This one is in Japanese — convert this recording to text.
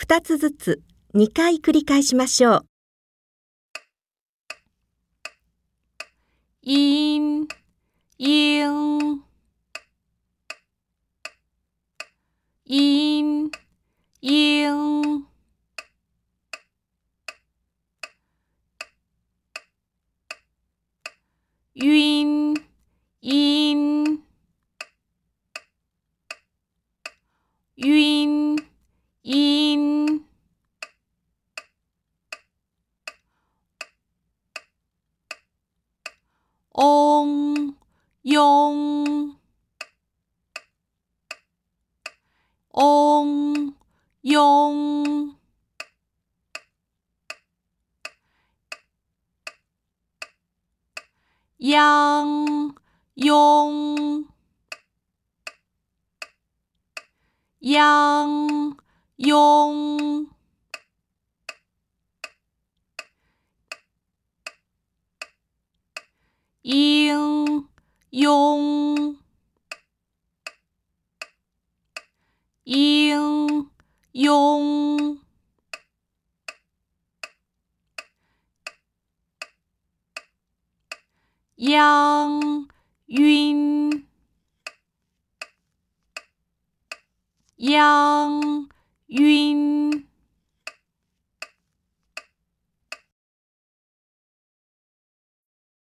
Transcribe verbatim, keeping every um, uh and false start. ふたつずつにかい繰り返しましょう。いん、いん、いん、いん。云、因、云、因、翁、雍、翁、雍。央、雍、央、雍。应、雍、应、雍。央、云、央、云。